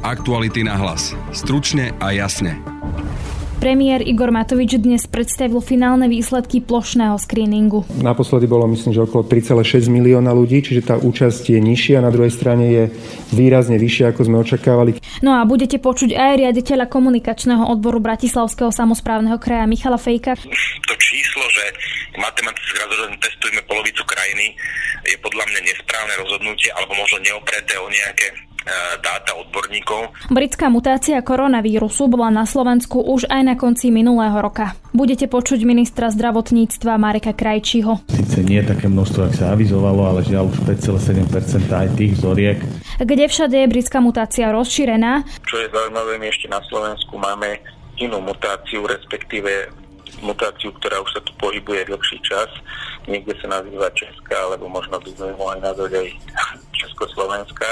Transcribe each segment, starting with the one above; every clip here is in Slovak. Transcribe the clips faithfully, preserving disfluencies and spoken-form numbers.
Aktuality na hlas. Stručne a jasne. Premiér Igor Matovič dnes predstavil finálne výsledky plošného skríningu. Naposledy bolo, myslím, že okolo tri celé šesť milióna ľudí, čiže tá účasť je nižšia, na druhej strane je výrazne vyššia, ako sme očakávali. No a budete počuť aj riaditeľa komunikačného odboru Bratislavského samosprávneho kraja Michala Feika. Už to číslo, že matematicky rozhodne testujeme polovicu krajiny, je podľa mňa nesprávne rozhodnutie, alebo možno neopreté o nejaké dáta odborníkov. Britská mutácia koronavírusu bola na Slovensku už aj na konci minulého roka. Budete počuť ministra zdravotníctva Mareka Krajčího. Sice nie také množstvo, ak sa avizovalo, ale žiaľ už päť celé sedem percenta aj tých vzoriek. Kde všade je britská mutácia rozšírená? Čo je zaujímavé, my ešte na Slovensku máme inú mutáciu, respektíve mutáciu, ktorá už sa tu pohybuje dlhší čas. Niekde sa nazýva Česká, alebo možno by sme mohli nazvať aj Československá.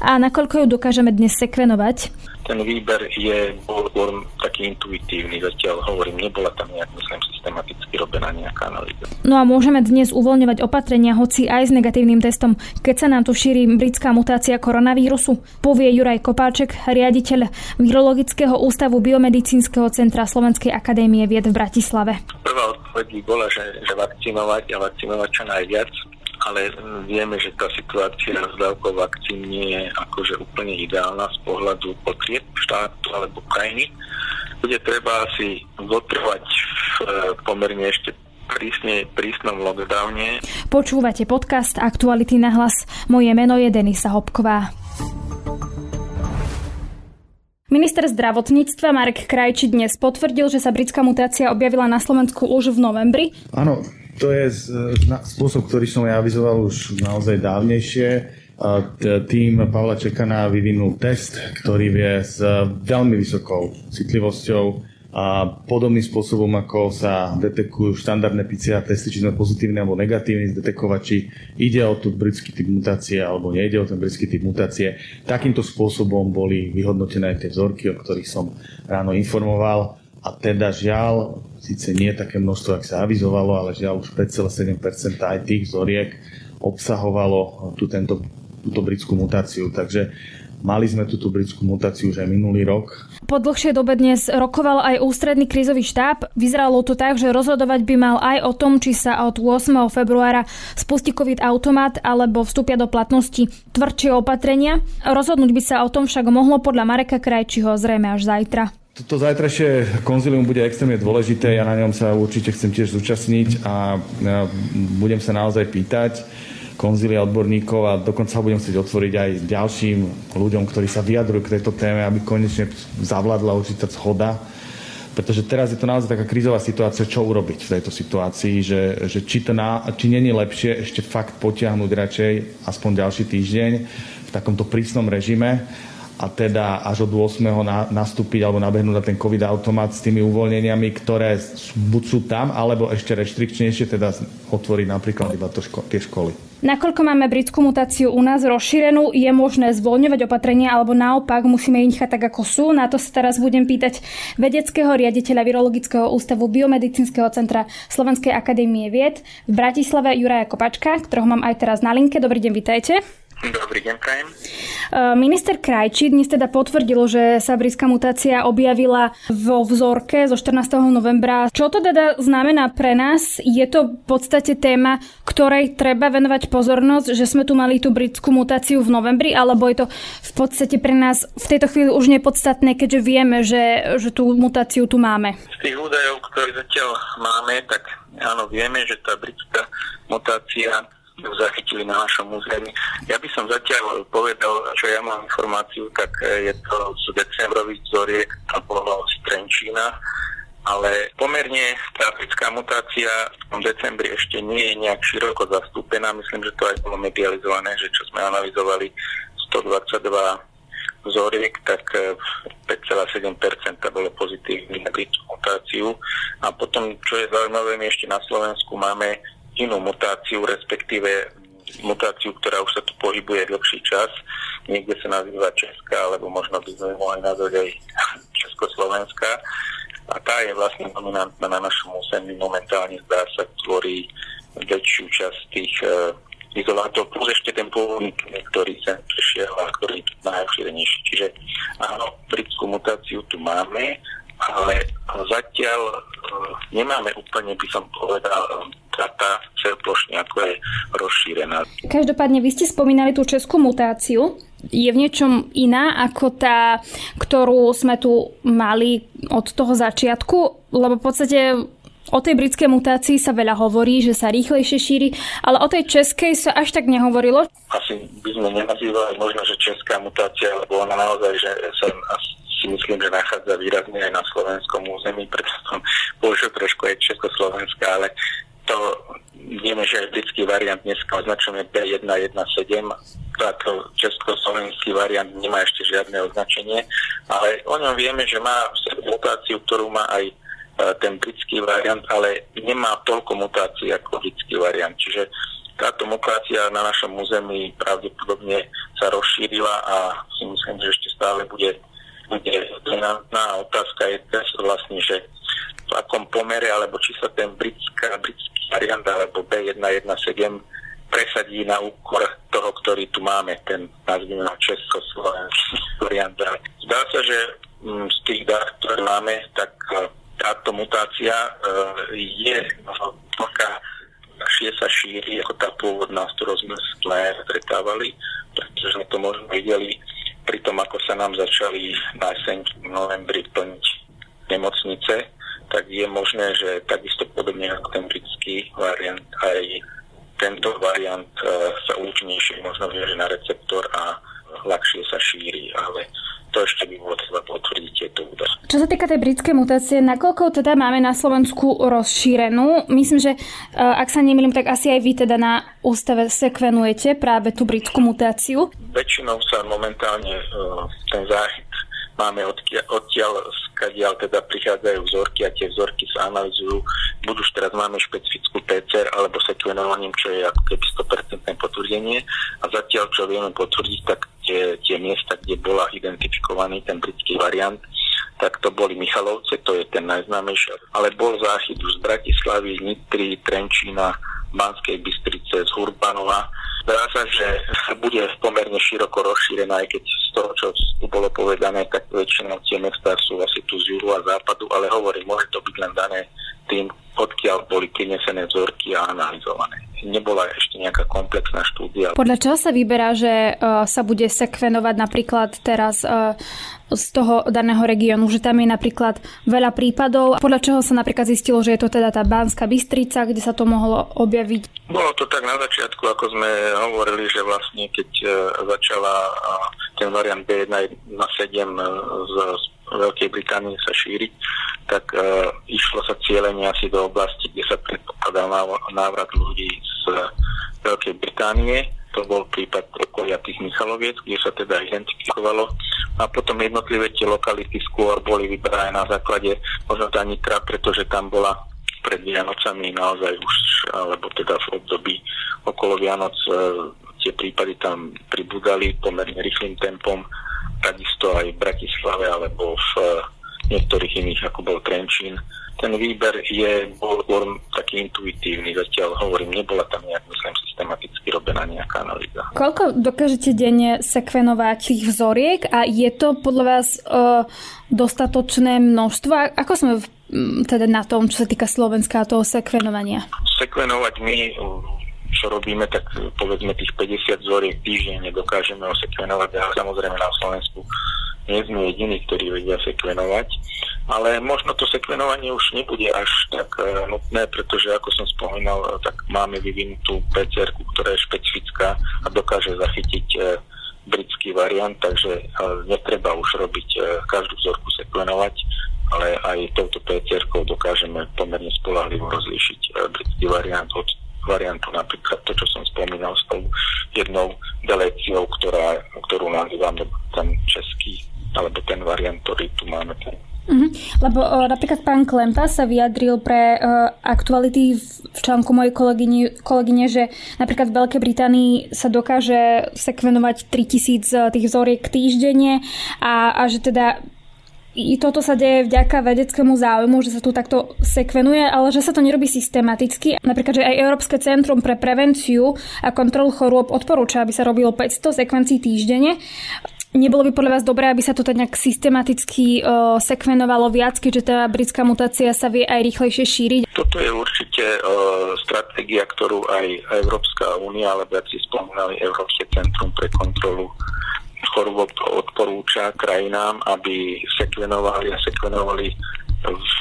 A nakoľko ju dokážeme dnes sekvenovať? Ten výber je bol, bol taký intuitívny. Zatiaľ hovorím, nebola tam nejak, myslím, systematicky robená nejaká analýza. No a môžeme dnes uvoľňovať opatrenia, hoci aj s negatívnym testom, keď sa nám tu šíri britská mutácia koronavírusu, povie Juraj Kopáček, riaditeľ Virologického ústavu Biomedicínskeho centra Slovenskej akadémie vied v Bratislave. Prvá odpoveď bola, že, že vakcinovať a vakcinovať čo najviac, ale vieme, že tá situácia s dávkou vakcín nie je akože úplne ideálna z pohľadu potrieb štátu alebo krajiny. Bude treba asi zotrvať v pomerne ešte prísne, prísnom lockdowne. Počúvate podcast Aktuality na hlas. Moje meno je Denisa Hopková. Minister zdravotníctva Marek Krajčí dnes potvrdil, že sa britská mutácia objavila na Slovensku už v novembri. Áno. To je spôsob, ktorý som ja avizoval už naozaj dávnejšie. Tým Pavla Čekana vyvinul test, ktorý vie s veľmi vysokou citlivosťou a podobným spôsobom, ako sa detekujú štandardné pé cé er testy, či sme pozitívne alebo negatívne, zdetekovať, či ide o tú britský typ mutácie alebo nejde o ten britský typ mutácie. Takýmto spôsobom boli vyhodnotené aj tie vzorky, o ktorých som ráno informoval. A teda žiaľ, síce nie také množstvo, ak sa avizovalo, ale žiaľ už päť celé sedem percenta aj tých vzoriek obsahovalo tú, tento, túto britskú mutáciu. Takže mali sme tú, tú britskú mutáciu už aj minulý rok. Po dlhšej dobe dnes rokoval aj ústredný krízový štáb. Vyzeralo to tak, že rozhodovať by mal aj o tom, či sa od ôsmeho februára spustí COVID-automat alebo vstúpia do platnosti tvrdšie opatrenia. Rozhodnúť by sa o tom však mohlo podľa Mareka Krajčího zrejme až zajtra. Toto zajtrajšie konzilium bude extrémne dôležité, ja na ňom sa určite chcem tiež zúčastniť a budem sa naozaj pýtať konzília odborníkov a dokonca ho budem chcieť otvoriť aj ďalším ľuďom, ktorí sa vyjadrujú k tejto téme, aby konečne zavládla určitá zhoda. Pretože teraz je to naozaj taká krízová situácia, čo urobiť v tejto situácii, že, že či, to na, či nie je lepšie ešte fakt potiahnuť radšej aspoň ďalší týždeň v takomto prísnom režime, a teda až od ôsmeho nastúpiť alebo nabehnúť na ten COVID-automat s tými uvoľneniami, ktoré buď sú tam, alebo ešte reštrikčnejšie, teda otvoriť napríklad iba to ško- tie školy. Nakoľko máme britskú mutáciu u nás rozšírenú, je možné zvoľňovať opatrenia, alebo naopak musíme ich nechať tak, ako sú? Na to sa teraz budem pýtať vedeckého riaditeľa Virologického ústavu Biomedicínskeho centra Slovenskej akadémie vied v Bratislave Juraja Kopáčka, ktorého mám aj teraz na linke. Dobrý deň, vitajte. Dobrý deň, prajem. Minister Krajčí dnes teda potvrdil, že sa britská mutácia objavila vo vzorke zo štrnásteho novembra. Čo to teda znamená pre nás? Je to v podstate téma, ktorej treba venovať pozornosť, že sme tu mali tú britskú mutáciu v novembri, alebo je to v podstate pre nás v tejto chvíli už nepodstatné, keďže vieme, že, že tú mutáciu tu máme? Z tých údajov, ktoré zatiaľ máme, tak áno, vieme, že tá britská mutácia zachytili na našom území. Ja by som zatiaľ povedal, čo ja mám informáciu, tak je to z decembrových vzoriek, tam bolo z Trenčína, ale pomerne tá britská mutácia v decembri ešte nie je nejak široko zastúpená. Myslím, že to aj bolo medializované, že čo sme analyzovali stodvadsaťdva vzoriek, tak päť celé sedem percenta bolo pozitívne na britskú mutáciu. A potom, čo je zaujímavé, my ešte na Slovensku máme inú mutáciu, respektíve mutáciu, ktorá už sa tu pohybuje dlhší čas. Niekde sa nazýva Česká, alebo možno by sme mohli nazvať aj Československá. A tá je vlastne dominantná na našom území. Momentálne zdá sa, tvorí väčšiu časť tých e, izolátov, plus ešte ten pôvodný, ktorý sem prišiel a ktorý najlepšie najrozšírenejší. Čiže áno, britskú mutáciu tu máme, ale zatiaľ nemáme úplne, by som povedal, data celoplošne, ako je rozšírená. Každopádne, vy ste spomínali tú českú mutáciu. Je v niečom iná ako tá, ktorú sme tu mali od toho začiatku? Lebo v podstate o tej britskej mutácii sa veľa hovorí, že sa rýchlejšie šíri, ale o tej českej sa až tak nehovorilo. Asi by sme nenazývali možno, že česká mutácia, lebo ona naozaj, že sa si myslím, že nachádza výrazne aj na slovenskom území, preto som použil trošku aj československá, ale to vieme, že aj britský variant dneska označujeme bé jedna jedna sedem, táto československý variant nemá ešte žiadne označenie, ale o ňom vieme, že má mutáciu, ktorú má aj ten britský variant, ale nemá toľko mutácií ako britský variant, čiže táto mutácia na našom území pravdepodobne sa rozšírila a si myslím, že ešte stále bude bude dominantná. Otázka je teraz vlastne, že v akom pomere, alebo či sa ten britská, britský variant, alebo bé jedna jedna sedem presadí na úkor toho, ktorý tu máme, ten, nazvime ho československý variant. Zdá sa, že z tých dát, ktoré máme, tak táto mutácia je taká, že sa šíri ako tá pôvodná, z ktorou sme stretávali, pretože sme to možno videli pri tom, ako sa nám začali na jeseň v novembri plniť nemocnice, tak je možné, že takisto podobne ako ten britský variant, aj tento variant e, sa účinnejšie možno vieže na receptor a ľahšie sa šíri, ale to ešte by bolo treba potvrdiť tieto údaje. Čo sa týka tej britskej mutácie, nakoľko teda máme na Slovensku rozšírenú? Myslím, že e, ak sa nemýlim, tak asi aj vy teda na ústave sekvenujete práve tú britskú mutáciu? Väčšinou sa momentálne e, ten záchyt máme odkia- odtiaľ, skadiaľ teda prichádzajú vzorky a tie vzorky sa analyzujú. Buď už teraz máme špecifickú pé cé er alebo sekvenovaním, čo je ako keby sto percent potvrdenie. A zatiaľ, čo vieme potvrdiť, tak tie, tie miesta, kde bola identifikovaný ten britský variant, tak to boli Michalovce, to je ten najznámejší. Ale bol záchyt už z Bratislavy, z Nitry, Trenčína, Banskej Bystrice, z Hurbanova. Zdá sa, že bude pomerne široko rozšírená, aj keď z toho, čo tu bolo povedané, tak väčšinou tie mestá sú asi tu z juhu a západu, ale hovorím, môže to byť len dané tým, odkiaľ boli prinesené vzorky a analyzované. Nebola ešte nejaká komplexná štúdia. Podľa čoho sa vyberá, že uh, sa bude sekvenovať napríklad teraz uh, z toho daného regiónu, že tam je napríklad veľa prípadov? Podľa čoho sa napríklad zistilo, že je to teda tá Banská Bystrica, kde sa to mohlo objaviť? Bolo to tak na začiatku, ako sme hovorili, že vlastne keď uh, začala uh, ten variant bé jedna jedna sedem z Veľkej Británie sa šíriť, tak uh, išlo sa cieľenie asi do oblasti, kde sa predpokladal návrat ľudí z Veľkej Británie. To bol prípad okolia tých Michaloviec, kde sa teda identifikovalo. A potom jednotlivé tie lokality skôr boli vyberané na základe možno tá Nitra, pretože tam bola pred Vianocami naozaj už, alebo teda v období okolo Vianoc uh, tie prípady tam pribúdali pomerne rýchlým tempom. Takisto aj v Bratislave alebo v niektorých iných, ako bol Trenčín. Ten výber je bol, bol taký intuitívny, zatiaľ hovorím, nebola tam nejak, myslím, systematicky robená nejaká analýza. Koľko dokážete denne sekvenovať tých vzoriek a je to podľa vás e, dostatočné množstvo? A ako sme v, teda na tom, čo sa týka Slovenska a toho sekvenovania? Sekvenovať my, čo robíme, tak povedzme tých päťdesiat vzoriek týždenne dokážeme osekvenovať, ale samozrejme na Slovensku nie sme jediní, ktorí vedia sekvenovať, ale možno to sekvenovanie už nebude až tak nutné, pretože ako som spomínal, tak máme vyvinutú pé cé er, ktorá je špecifická a dokáže zachytiť britský variant, takže netreba už robiť každú vzorku sekvenovať, ale aj touto pé cé erkou dokážeme pomerne spoľahlivo rozlíšiť britský variant od variantu, napríklad to, čo som spomínal s tou jednou deleciou, ktorá, ktorú nazývame ten český, alebo ten variant, ktorý tu máme. Mm-hmm. Lebo o, napríklad pán Klempa sa vyjadril pre o, aktuality v, v článku mojej kolegyne, kolegyne, že napríklad v Veľkej Británii sa dokáže sekvenovať tritisíc tých vzoriek týždenne a, a že teda i toto sa deje vďaka vedeckému záujmu, že sa tu takto sekvenuje, ale že sa to nerobí systematicky. Napríklad, že aj Európske centrum pre prevenciu a kontrolu chorôb odporúča, aby sa robilo päťsto sekvencií týždenne. Nebolo by podľa vás dobré, aby sa to tak nejak systematicky o, sekvenovalo viac, keďže tá britská mutácia sa vie aj rýchlejšie šíriť? Toto je určite o, stratégia, ktorú aj Európska únia, ale viaci spomínali Európske centrum pre kontrolu chorôb odporúča krajinám, aby sekvenovali a sekvenovali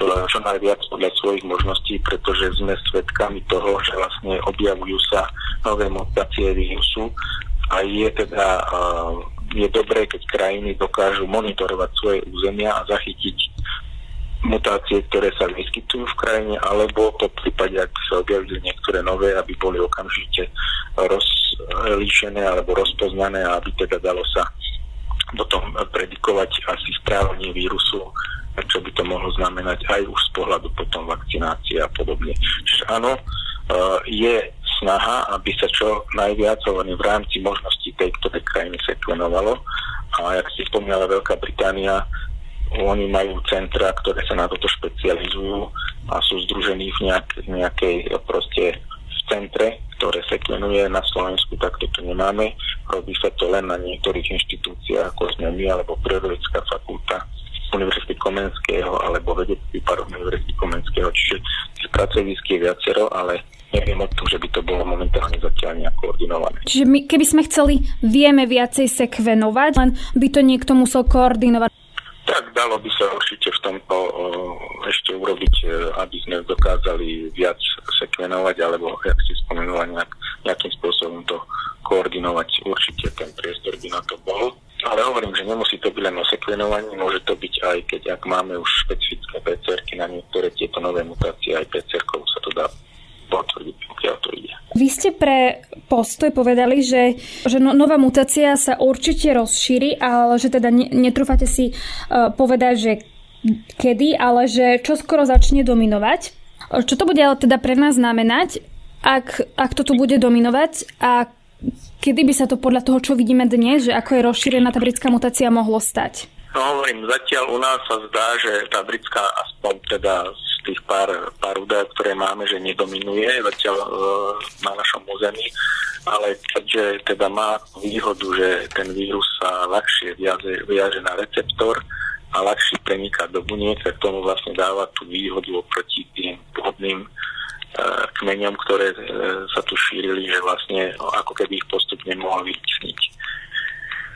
čo najviac podľa svojich možností, pretože sme svedkami toho, že vlastne objavujú sa nové mutácie vírusu a je teda... O, je dobré, keď krajiny dokážu monitorovať svoje územia a zachytiť mutácie, ktoré sa vyskytujú v krajine, alebo po prípade, ak sa objavili niektoré nové, aby boli okamžite rozlíšené alebo rozpoznané, aby teda dalo sa potom predikovať asi správanie vírusu, čo by to mohlo znamenať aj už z pohľadu potom vakcinácie a podobne. Čiže áno, je snaha, aby sa čo najviac len v rámci možností tej, ktoré krajiny sekvenovalo. A jak si spomínala Veľká Británia, oni majú centra, ktoré sa na toto špecializujú a sú združení v nejak, nejakej proste v centre, ktoré sekvenuje. Na Slovensku takto to nemáme. Robí sa to len na niektorých inštitúciách, ako sme my, alebo Prírodovedecká fakulta Univerzity Komenského, alebo vedecký park Univerzity Komenského. Čiže tých pracovísk je viacero, ale neviem o tom, že by to bolo momentálne zatiaľ nejako koordinované. Čiže my, keby sme chceli, vieme viacej sekvenovať, len by to niekto musel koordinovať? Tak dalo by sa určite v tomto ešte urobiť, aby sme dokázali viac sekvenovať, alebo, jak si spomenula, nejak, nejakým spôsobom to koordinovať. Určite ten priestor by na to bol. Ale hovorím, že nemusí to byť len o sekvenovaní, môže to byť aj, keď ak máme už špecifické pé cé erky na niektoré tieto nové mutácie, aj pé cé erkou sa to dá potvrdiť, pokiaľ to ide. Vy ste pre postoj povedali, že, že no, nová mutácia sa určite rozšíri, ale že teda ne, netrúfate si uh, povedať, že kedy, ale že čo skoro začne dominovať. Čo to bude ale teda pre nás znamenať, ak, ak to tu bude dominovať a kedy by sa to podľa toho, čo vidíme dnes, že ako je rozšírená tá britská mutácia, mohlo stať? No hovorím, zatiaľ u nás sa zdá, že tá britská aspoň teda tých pár, pár údajov, ktoré máme, že nedominuje zatiaľ e, na našom území, ale keďže teda má výhodu, že ten vírus sa ľahšie viaže, viaže na receptor a ľahšie preniká do buniek, tak tomu vlastne dáva tú výhodu oproti tým pôvodným e, kmeňom, ktoré e, sa tu šírili, že vlastne no, ako keby ich postupne mohol vytisniť.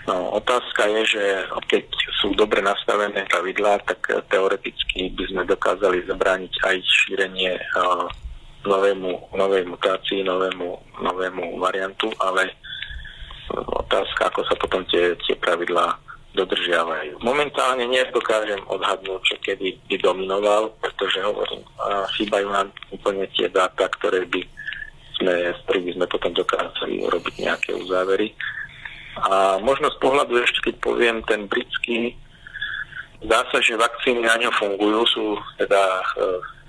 No, otázka je, že keď sú dobre nastavené pravidlá, tak teoreticky by sme dokázali zabrániť aj šírenie uh, novému, novej mutácii, novému, novému variantu, ale uh, otázka, ako sa potom tie, tie pravidlá dodržiavajú. Momentálne nedokážem odhadnúť, čo kedy by dominoval, pretože hovorím, uh, chýbajú nám úplne tie dáta, ktoré by sme, ktorý by sme potom dokázali robiť nejaké uzávery. A možno z pohľadu ešte, keď poviem, ten britský, zdá sa, že vakcíny na ňo fungujú, sú teda e,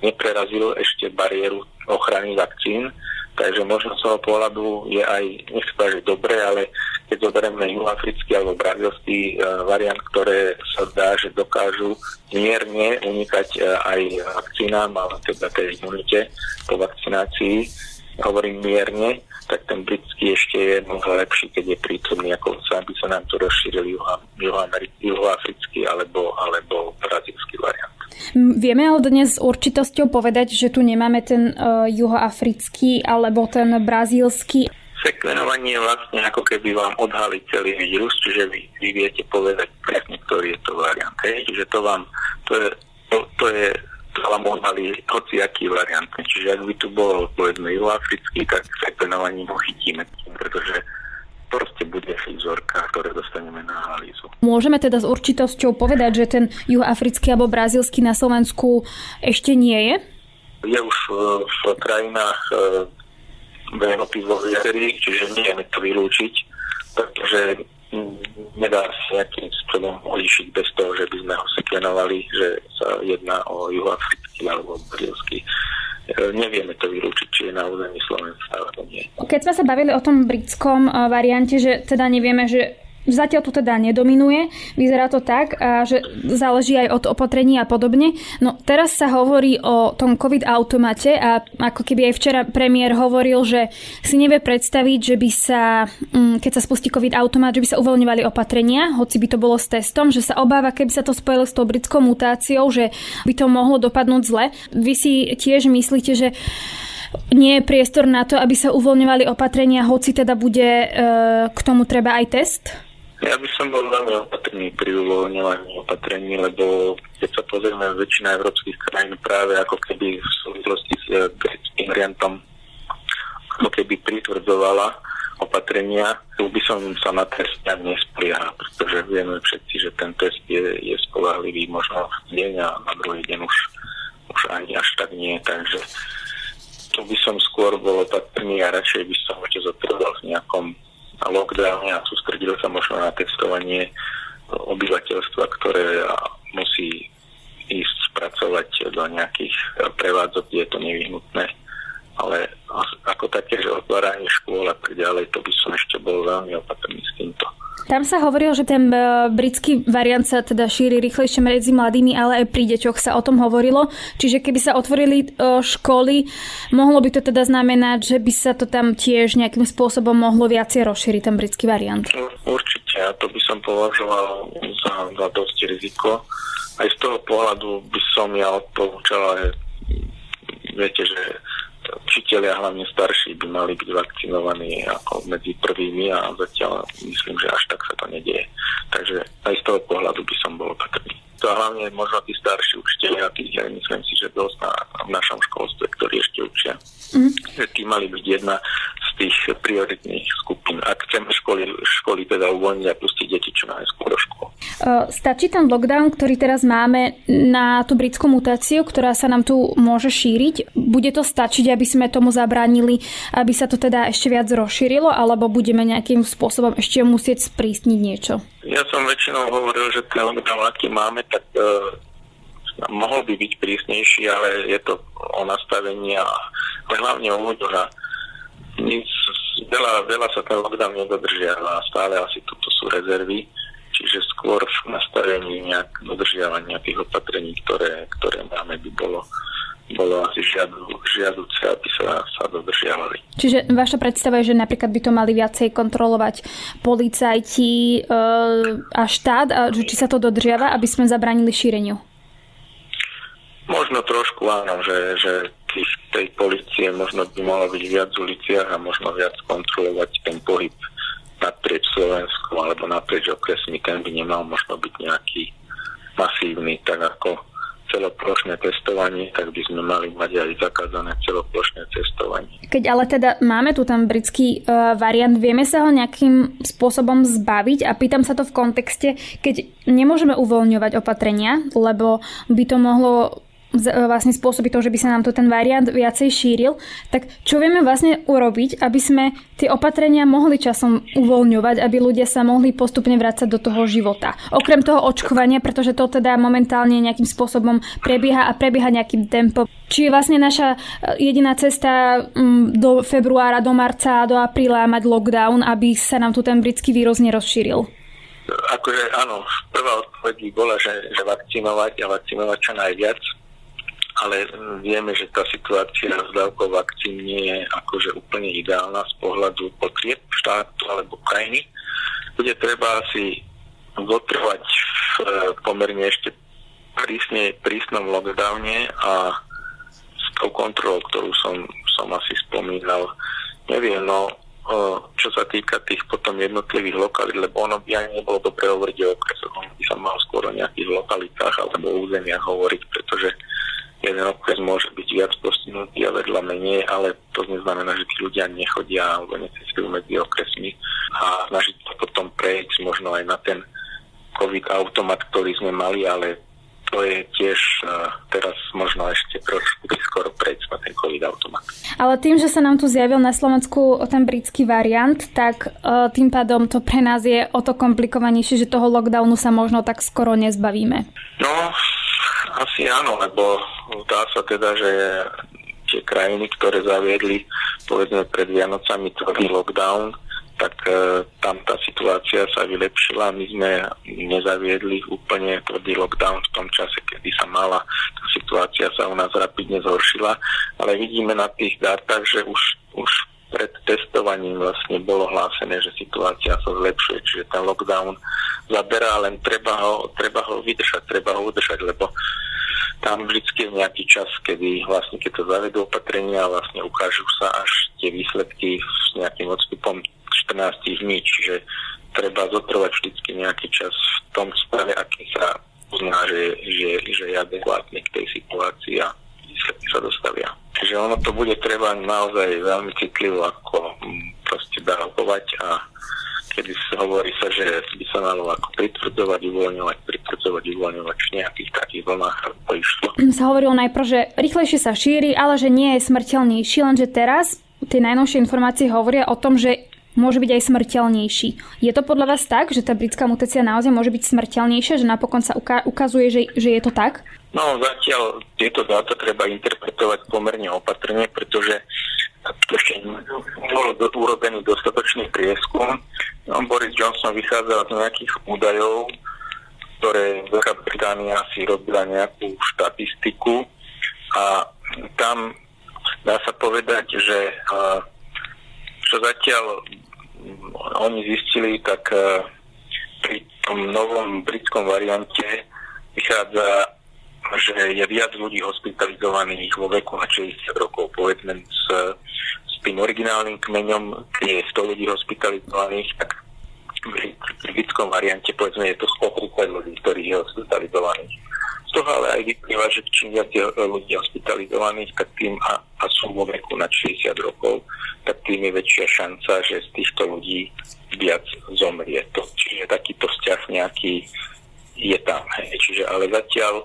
neprerazil ešte bariéru ochrany vakcín, takže možno z toho pohľadu je aj, nech sa že dobre, ale keď zoberieme juhoafrický alebo brazilský e, variant, ktoré sa zdá, že dokážu mierne unikať e, aj vakcínám, ale teda tej imunite po vakcinácii, hovorím mierne, tak ten britský ešte je mnoho lepší, keď je prítomný, ako sa by sa nám tu rozšíril juhoafrický alebo, alebo brazilský variant. Vieme ale dnes s určitosťou povedať, že tu nemáme ten uh, juhoafrický alebo ten brazilský? Sekvenovanie vlastne ako keby vám odhalí celý vírus, čiže vy, vy viete povedať presne, ktorý je to variant. Hej? Čiže to vám, to je, to, to je vám odhalí hociaký variant. Čiže ak by tu bol, povedzme, juhoafrický, tak sekvenovaním ho chytíme, pretože proste bude vzorka, ktoré dostaneme na analýzu. Môžeme teda s určitosťou povedať, že ten juhoafrický alebo brazílsky na Slovensku ešte nie je? Je už v krajinách v Európe vo viacerých, čiže nie je to vylúčiť, pretože nedá sa nejakým spôsobom odlišiť bez toho, že by sme ho sekvenovali, že sa jedná o juhoafrický alebo brazilský. Nevieme to vylúčiť, či je na území Slovenska alebo nie. Keď sme sa bavili o tom britskom variante, že teda nevieme, že Zatiaľ tu teda nedominuje, vyzerá to tak, že záleží aj od opatrení a podobne. No teraz sa hovorí o tom COVID-automate a ako keby aj včera premiér hovoril, že si nevie predstaviť, že by sa, keď sa spustí COVID-automat, že by sa uvoľňovali opatrenia, hoci by to bolo s testom, že sa obáva, keby sa to spojilo s tou britskou mutáciou, že by to mohlo dopadnúť zle. Vy si tiež myslíte, že nie je priestor na to, aby sa uvoľňovali opatrenia, hoci teda bude k tomu treba aj test? Ja by som bol veľmi opatrný pri uvoľňovaní opatrení, lebo keď sa pozrieme, väčšina európskych krajín práve ako keby v súvislosti s britským variantom ako keby pritvrdzovala opatrenia. Tu by som sa na test nespoliehal, pretože vieme všetci, že ten test je, je spoľahlivý možno v deň a na druhý deň už, už ani až tak nie. Takže tu by som skôr bol opatrný a radšej by som ešte zotrval v nejakom lockdowne a sústredil sa možno na testovanie obyvateľstva, ktoré musí ísť spracovať do nejakých prevádzok, kde je to nevyhnutné. Ale ako také, že otváranie škôl a tak ďalej, to by som ešte bol veľmi opatrný s týmto. Tam sa hovorilo, že ten britský variant sa teda šíri rýchlejšie medzi mladými, ale aj pri deťoch sa o tom hovorilo. Čiže keby sa otvorili školy, mohlo by to teda znamenať, že by sa to tam tiež nejakým spôsobom mohlo viacej rozšíriť ten britský variant? Určite, a to by som považoval za, za dosť riziko. Aj z toho pohľadu by som ja odporúčal, ale viete, že učitelia, hlavne starší, by mali byť vakcinovaní ako medzi prvými a zatiaľ myslím, že až tak sa to nedieje. Takže aj z toho pohľadu by som bol opatrný. To hlavne možno tí starší učitelia, tí, ja myslím si, že dosť na, v našom školstve, ktorí ešte učia. Mm. Tí mali byť jedna z tých prioritných skupín. Ak chceme školy, školy teda uvoľniť a pustiť deti čo najskôr do škôl. Stačí ten lockdown, ktorý teraz máme na tú britskú mutáciu, ktorá sa nám tu môže šíriť? Bude to stačiť, aby sme tomu zabránili, aby sa to teda ešte viac rozšírilo, alebo budeme nejakým spôsobom ešte musieť sprísniť niečo? Ja som väčšinou hovoril, že ten lockdown, aký máme, tak uh, mohol by byť prísnejší, ale je to o nastavení a hlavne o ľuďoch. Veľa, veľa sa ten lockdown nedodržiava a stále asi toto sú rezervy. Čiže skôr v nastavení nejak dodržiavania tých opatrení, ktoré, ktoré máme, by bolo, bolo asi žiadu, žiaduce, aby sa, sa dodržiavali. Čiže vaša predstava je, že napríklad by to mali viacej kontrolovať policajti e, a štát, a či sa to dodržiava, aby sme zabránili šíreniu? Možno trošku áno, že, že tých, tej polície možno by malo byť viac v uliciach a možno viac kontrolovať ten pohyb naprieč Slovensku alebo naprieč okresmi, ten by nemal možno byť nejaký masívny, tak ako celoplošné testovanie, tak by sme mali mať aj zakázané celoplošné testovanie. Keď ale teda máme tu tam britský uh, variant, vieme sa ho nejakým spôsobom zbaviť? A pýtam sa to v kontexte, keď nemôžeme uvoľňovať opatrenia, lebo by to mohlo vlastne spôsobí to, že by sa nám to ten variant viacej šíril, tak čo vieme vlastne urobiť, aby sme tie opatrenia mohli časom uvoľňovať, aby ľudia sa mohli postupne vrácať do toho života. Okrem toho očkovania, pretože to teda momentálne nejakým spôsobom prebieha a prebieha nejakým tempom. Čiže vlastne naša jediná cesta do februára, do marca, do apríla mať lockdown, aby sa nám tu ten britský vírus nerozšíril. Akože áno, prvá odpoveď bola, že, že vakcinovať a vakcinovať čo najviac. Ale vieme, že tá situácia s dávkou vakcín nie je akože úplne ideálna z pohľadu potrieb štátu alebo krajiny. Bude treba asi zotrvať v pomerne ešte prísne, prísnom lockdowne a s tou kontrolou, ktorú som, som asi spomínal, neviem, no čo sa týka tých potom jednotlivých lokalít, lebo ono by ani nebolo dobre hovoriť o okresoch, ono by sa mal skôr o nejakých lokalitách alebo územiach hovoriť, pretože jeden okres môže byť viac postihnutý a vedľa menej, ale to neznamená, že tí ľudia nechodia alebo necestujú medzi okresmi a snažiť sa potom prejsť možno aj na ten COVID-automat, ktorý sme mali, ale to je tiež uh, teraz možno ešte trošku skoro prejsť na ten COVID-automat. Ale tým, že sa nám tu zjavil na Slovensku ten britský variant, tak uh, tým pádom to pre nás je o to komplikovanejšie, že toho lockdownu sa možno tak skoro nezbavíme. No, asi áno, lebo dá sa teda, že tie krajiny, ktoré zaviedli povedzme pred Vianocami tvrdý lockdown, tak e, tam tá situácia sa vylepšila. My sme nezaviedli úplne tvrdý lockdown v tom čase, kedy sa mala. Tá situácia sa u nás rapidne zhoršila, ale vidíme na tých dátach, že už, už pred testovaním vlastne bolo hlásené, že situácia sa zlepšuje, čiže ten lockdown zaberá, len treba ho, treba ho vydržať, treba ho udržať, lebo tam vždycky je nejaký čas, kedy vlastne keď to zavedú opatrenia, vlastne ukážu sa až tie výsledky s nejakým odstupom štrnásť dní, čiže treba zotrvať vždycky nejaký čas v tom stave, aký sa uzná, že, že, že je adekvátny k tej situácii a výsledky sa dostavia. Čiže ono to bude treba naozaj veľmi citlivo, ako proste dávkovať a kedy sa hovorí sa, že by sa malo ako pritvrdzovať, uvoľňovať, pritvrdzovať, uvoľňovať, v nejakých takých vlnách to išlo. Sa hovorilo najprv, že rýchlejšie sa šíri, ale že nie je smrteľnejší, lenže teraz tie najnovšie informácie hovoria o tom, že môže byť aj smrteľnejší. Je to podľa vás tak, že tá britská mutácia naozaj môže byť smrteľnejšia, že napokon sa uká- ukazuje, že, že je to tak? No zatiaľ tieto dáta treba interpretovať pomerne opatrne, pretože ešte nebol urobený dostatočný prieskum. Boris Johnson vychádzal z nejakých údajov, ktoré Veľká Británia si robila nejakú štatistiku a tam dá sa povedať, že čo zatiaľ oni zistili, tak pri tom novom britskom variante vychádza, že je viac ľudí hospitalizovaných vo veku na šesťdesiat rokov, povedzme z tým originálnym kmeňom, keď je sto ľudí hospitalizovaných, tak v britskom variante povedzme je to sto tridsať ľudí, ktorých je hospitalizovaných. Z toho ale aj vyplýva, že čím viac je ľudí hospitalizovaných, tak tým a, a sú vo veku nad šesťdesiat rokov, tak tým je väčšia šanca, že z týchto ľudí viac zomrie. To, čiže takýto vzťah nejaký je tam. Hej. Čiže ale zatiaľ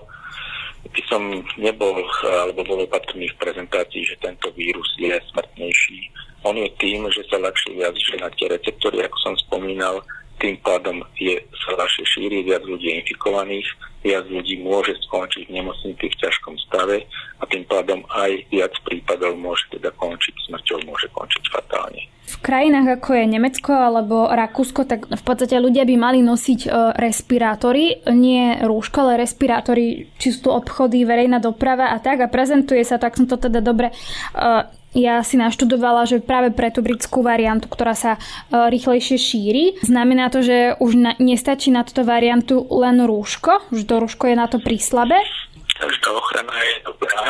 by som nebol, alebo bol opatrný v prezentácii, že tento vírus je smrtnejší. On je tým, že sa ľahšie viaže na tie receptory, ako som spomínal, tým pádom je, sa ľahšie šíri, viac ľudí je infikovaných, viac ľudí môže skončiť v nemocnici v ťažkom stave a tým pádom aj viac prípadov môže teda končiť smrťou, môže končiť fatálne. V krajinách ako je Nemecko alebo Rakúsko, tak v podstate ľudia by mali nosiť respirátory, nie rúško, ale respirátory, či sú tu obchody, verejná doprava a tak a prezentuje sa, tak som to teda dobre ja si naštudovala, že práve pre tú britskú variantu, ktorá sa rýchlejšie šíri, znamená to, že už na, nestačí na túto variantu len rúško, že to rúško je na to príslabé? Takže tá ochrana je dobrá,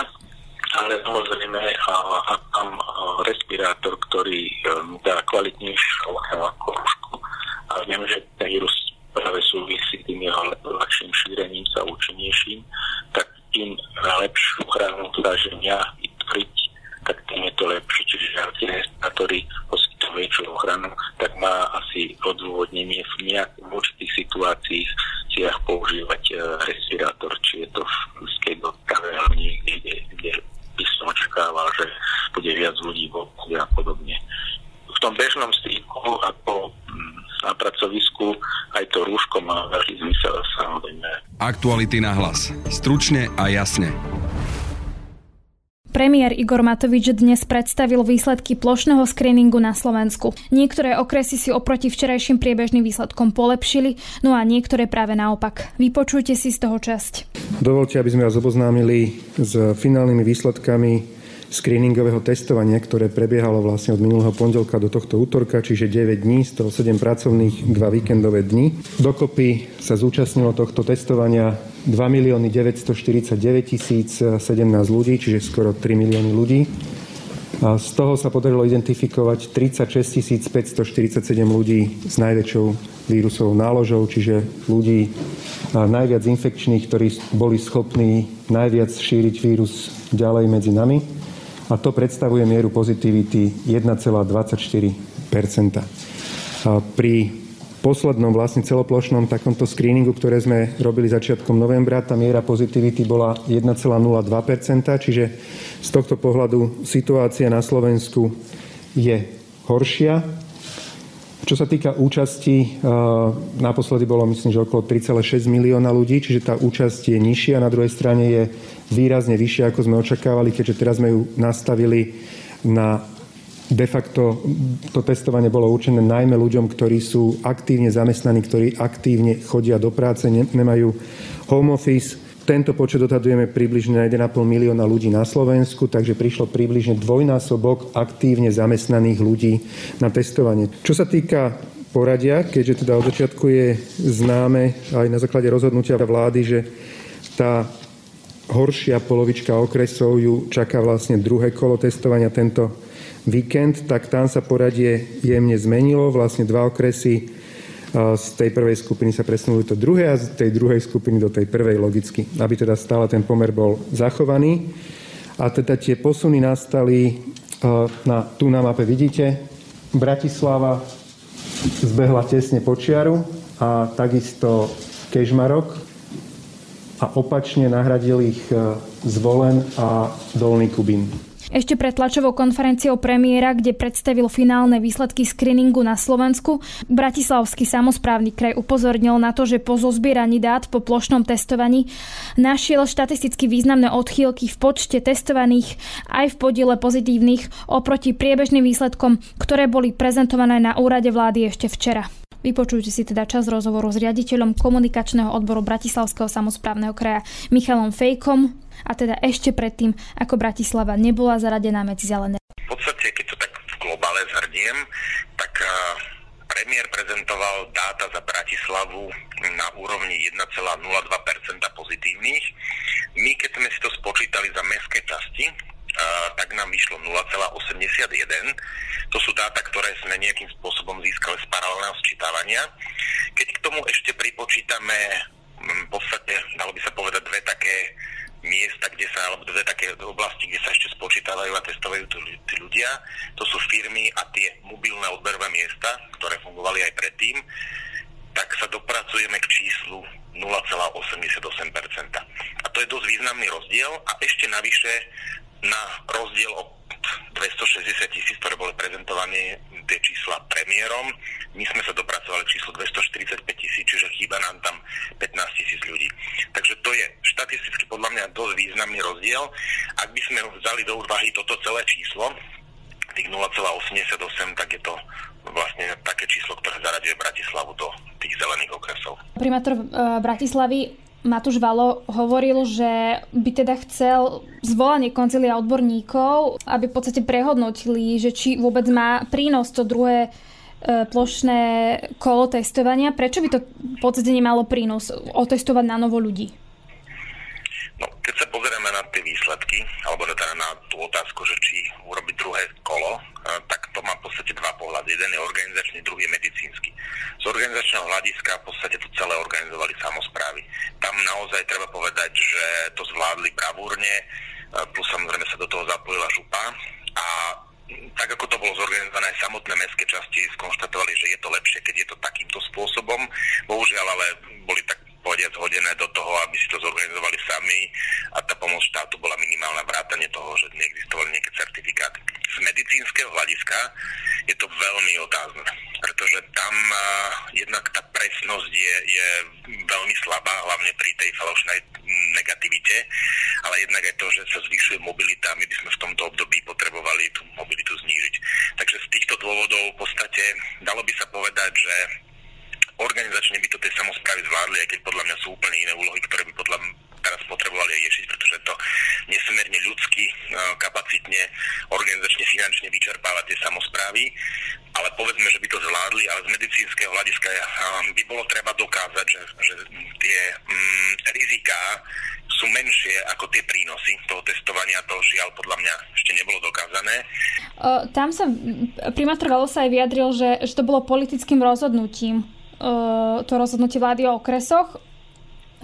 ale samozrejme a, a tam respirátor, ktorý dá kvalitnejšiu ako rúšku. A viem, že ten vírus práve súvisí tým jeho ľahším šírením sa účinnejším, tak tým lepšiu ochranu zraženia vytvoriť, tak tým je to lepšie. Čiže tie respirátory poskytujú väčšiu ochranu, tak má asi odôvodnenie v nejakých určitých situáciách čiach používať respirátor, či je to v skejdotkave alebo niekde, kde by som očakával, že bude viac ľudí v obchode a podobne. V tom bežnom styku ako na pracovisku aj to rúško má veľký zmysel, samozrejme. Aktuality na hlas. Stručne a jasne. Premiér Igor Matovič dnes predstavil výsledky plošného skríningu na Slovensku. Niektoré okresy si oproti včerajším priebežným výsledkom polepšili, no a niektoré práve naopak. Vypočujte si z toho časť. Dovoľte, aby sme vás oboznámili s finálnymi výsledkami skríningového testovania, ktoré prebiehalo vlastne od minulého pondelka do tohto útorka, čiže deväť dní, sto sedem pracovných, dva víkendové dni. Dokopy sa zúčastnilo tohto testovania dva milióny deväťstoštyridsaťdeväťtisíc sedemnásť ľudí, čiže skoro tri milióny ľudí. A z toho sa podarilo identifikovať tridsaťšesťtisíc päťstoštyridsaťsedem ľudí s najväčšou vírusovou náložou, čiže ľudí najviac infekčných, ktorí boli schopní najviac šíriť vírus ďalej medzi nami. A to predstavuje mieru pozitivity jeden celá dvadsaťštyri percenta. A pri poslednom vlastne celoplošnom takomto screeningu, ktoré sme robili začiatkom novembra, tá miera pozitivity bola jeden celá nula dva percenta, čiže z tohto pohľadu situácia na Slovensku je horšia. Čo sa týka účasti, naposledy bolo myslím, že okolo tri celé šesť milióna ľudí, čiže tá účasť je nižšia, na druhej strane je výrazne vyššia, ako sme očakávali, keďže teraz sme ju nastavili na de facto to testovanie bolo určené najmä ľuďom, ktorí sú aktívne zamestnaní, ktorí aktívne chodia do práce, nemajú home office. Tento počet odhadujeme približne na jeden a pol milióna ľudí na Slovensku, takže prišlo približne dvojnásobok aktívne zamestnaných ľudí na testovanie. Čo sa týka poradia, keďže teda od začiatku je známe aj na základe rozhodnutia vlády, že tá horšia polovička okresov ju čaká vlastne druhé kolo testovania tento víkend, tak tam sa poradie jemne zmenilo. Vlastne dva okresy z tej prvej skupiny sa presunuli do druhej a z tej druhej skupiny do tej prvej logicky, aby teda stále ten pomer bol zachovaný. A teda tie posuny nastali, na, tu na mape vidíte, Bratislava zbehla tesne po čiaru a takisto Kežmarok, a opačne nahradil ich Zvolen a Dolný Kubín. Ešte pred tlačovou konferenciou premiéra, kde predstavil finálne výsledky screeningu na Slovensku, Bratislavský samosprávny kraj upozornil na to, že po zozbieraní dát po plošnom testovaní našiel štatisticky významné odchýlky v počte testovaných aj v podiele pozitívnych oproti priebežným výsledkom, ktoré boli prezentované na úrade vlády ešte včera. Vypočujte si teda časť rozhovoru s riaditeľom komunikačného odboru Bratislavského samosprávneho kraja Michalom Fejkom, a teda ešte predtým, ako Bratislava nebola zaradená medzi zelené. V podstate, keď to tak v globále zhrniem, tak premiér prezentoval dáta za Bratislavu na úrovni jeden celá nula dva percenta pozitívnych. My, keď sme si to spočítali za mestské časti, tak nám vyšlo nula celá osemdesiatjeden. To sú dáta, ktoré sme nejakým spôsobom získali z paralelného sčítavania. Keď k tomu ešte pripočítame v podstate, dalo by sa povedať, dve také miesta, kde sa, alebo dve také oblasti, kde sa ešte spočítavajú a testovajú tí ľudia, to sú firmy a tie mobilné odberové miesta, ktoré fungovali aj predtým, tak sa dopracujeme k číslu nula celá osemdesiatosem percenta. A to je dosť významný rozdiel a ešte navyše na rozdiel od dvestošesťdesiat tisíc, ktoré boli prezentované tie čísla premiérom, my sme sa dopracovali k číslu dvestoštyridsaťpäť tisíc, čiže chýba nám tam pätnásť tisíc ľudí. Takže to je štatisticky podľa mňa dosť významný rozdiel. Ak by sme vzali do úvahy toto celé číslo, tých nula celá osemdesiatosem, tak je to vlastne také číslo, ktoré zaraďuje Bratislavu do tých zelených okresov. Primátor Bratislavy Matúš Valo hovoril, že by teda chcel zvolanie koncília odborníkov, aby v podstate prehodnotili, že či vôbec má prínos to druhé plošné kolo testovania. Prečo by to v podstate nemalo prínos otestovať na novo ľudí? No, keď sa pozrieme na tie výsledky, alebo teda na tú otázku, že či urobiť druhé kolo, tak to má v podstate dva pohľady. Jeden je organizačný, druhý je medicínsky. Z organizačného hľadiska v podstate to celé organizovali samosprávy. Tam naozaj treba povedať, že to zvládli bravúrne, plus samozrejme sa do toho zapojila župa a tak ako to bolo zorganizované, samotné mestské časti skonštatovali, že je to lepšie, keď je to takýmto spôsobom. Bohužiaľ, ale boli tak povediať hodené do toho, aby si to zorganizovali sami a tá pomoc štátu bola minimálna, vrátane toho, že neexistovali nejaké certifikáty. Z medicínskeho hľadiska je to veľmi otázne, pretože tam uh, jednak tá presnosť je, je veľmi slabá, hlavne pri tej falošnej negativite, ale jednak aj to, že sa zvyšuje mobilita, my by sme v tomto období potrebovali tú mobilitu znížiť. Takže z týchto dôvodov v podstate dalo by sa povedať, že organizačne by to tie samosprávy zvládli, aj keď podľa mňa sú úplne iné úlohy, ktoré by podľa mňa teraz potrebovali aj riešiť, pretože to nesmierne ľudsky, kapacitne, organizačne, finančne vyčerpáva tie samosprávy. Ale povedzme, že by to zvládli, ale z medicínskeho hľadiska by bolo treba dokázať, že, že tie mm, riziká sú menšie ako tie prínosy toho testovania. To žiaľ podľa mňa ešte nebolo dokázané. O, tam sa primátor Valo sa aj vyjadril, že, že to bolo politickým rozhodnutím, to rozhodnutie vlády o okresoch.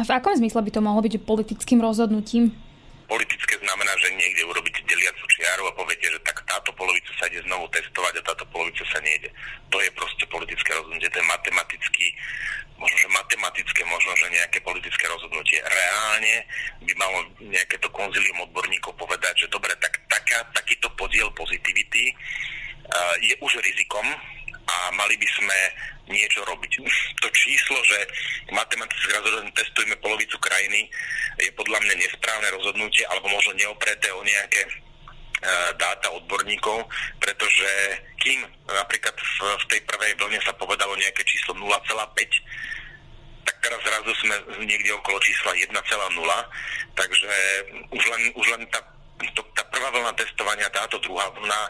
V akom zmysle by to mohlo byť politickým rozhodnutím? Politické znamená, že niekde urobíte deliacu čiaru a poviete, že tak táto polovica sa ide znovu testovať a táto polovica sa nejde. To je proste politické rozhodnutie, to je matematický, možno, že matematické, možno, že nejaké politické rozhodnutie. Reálne by malo nejaké to konzílium odborníkov povedať, že dobre, tak taká, takýto podiel pozitivity uh, je už rizikom, a mali by sme niečo robiť. To číslo, že matematicky rozhodne testujeme polovicu krajiny, je podľa mňa nesprávne rozhodnutie, alebo možno neopreté o nejaké dáta odborníkov, pretože kým napríklad v, v tej prvej vlne sa povedalo nejaké číslo nula celá päť, tak teraz zrazu sme niekde okolo čísla jedna celá nula, takže už len, už len tá, to, tá prvá vlna testovania, táto druhá vlna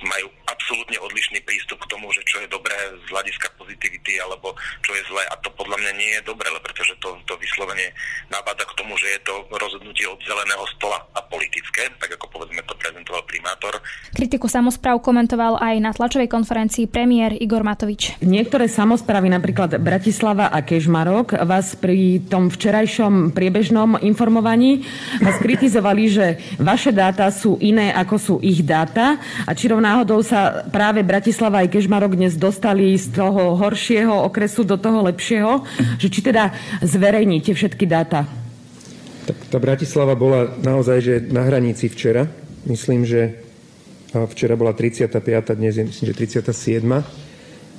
majú absolútne odlišný prístup k tomu, že čo je dobré z hľadiska pozitivity alebo čo je zlé, a to podľa mňa nie je dobré, pretože to, to vyslovene nabáda k tomu, že je to rozhodnutie od zeleného stola a politické, tak ako povedzme to prezentoval primátor. Kritiku samospráv komentoval aj na tlačovej konferencii premiér Igor Matovič. Niektoré samosprávy, napríklad Bratislava a Kežmarok, vás pri tom včerajšom priebežnom informovaní vás kritizovali, že vaše dáta sú iné ako sú ich dáta, a či rovná náhodou sa práve Bratislava aj Kežmarok dnes dostali z toho horšieho okresu do toho lepšieho, že či teda zverejníte všetky dáta? Tak tá Bratislava bola naozaj že na hranici včera. Myslím, že včera bola tridsiata piata, dnes je myslím, že tridsiata siedma.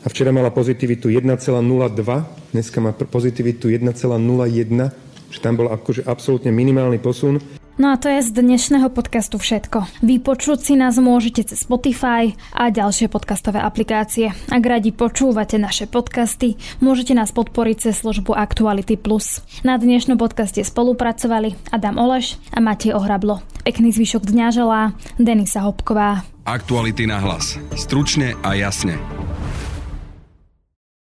A včera mala pozitivitu jedna celá nula dva, dneska má pozitivitu jedna celá nula jedna, že tam bol akože absolútne minimálny posun. No a to je z dnešného podcastu všetko. Vypočuť si nás môžete cez Spotify a ďalšie podcastové aplikácie. Ak radi počúvate naše podcasty, môžete nás podporiť cez službu Aktuality Plus. Na dnešnom podcaste spolupracovali Adam Oleš a Matej Ohrablo. Pekný zvyšok dňa želá Denisa Hopková. Aktuality na hlas. Stručne a jasne.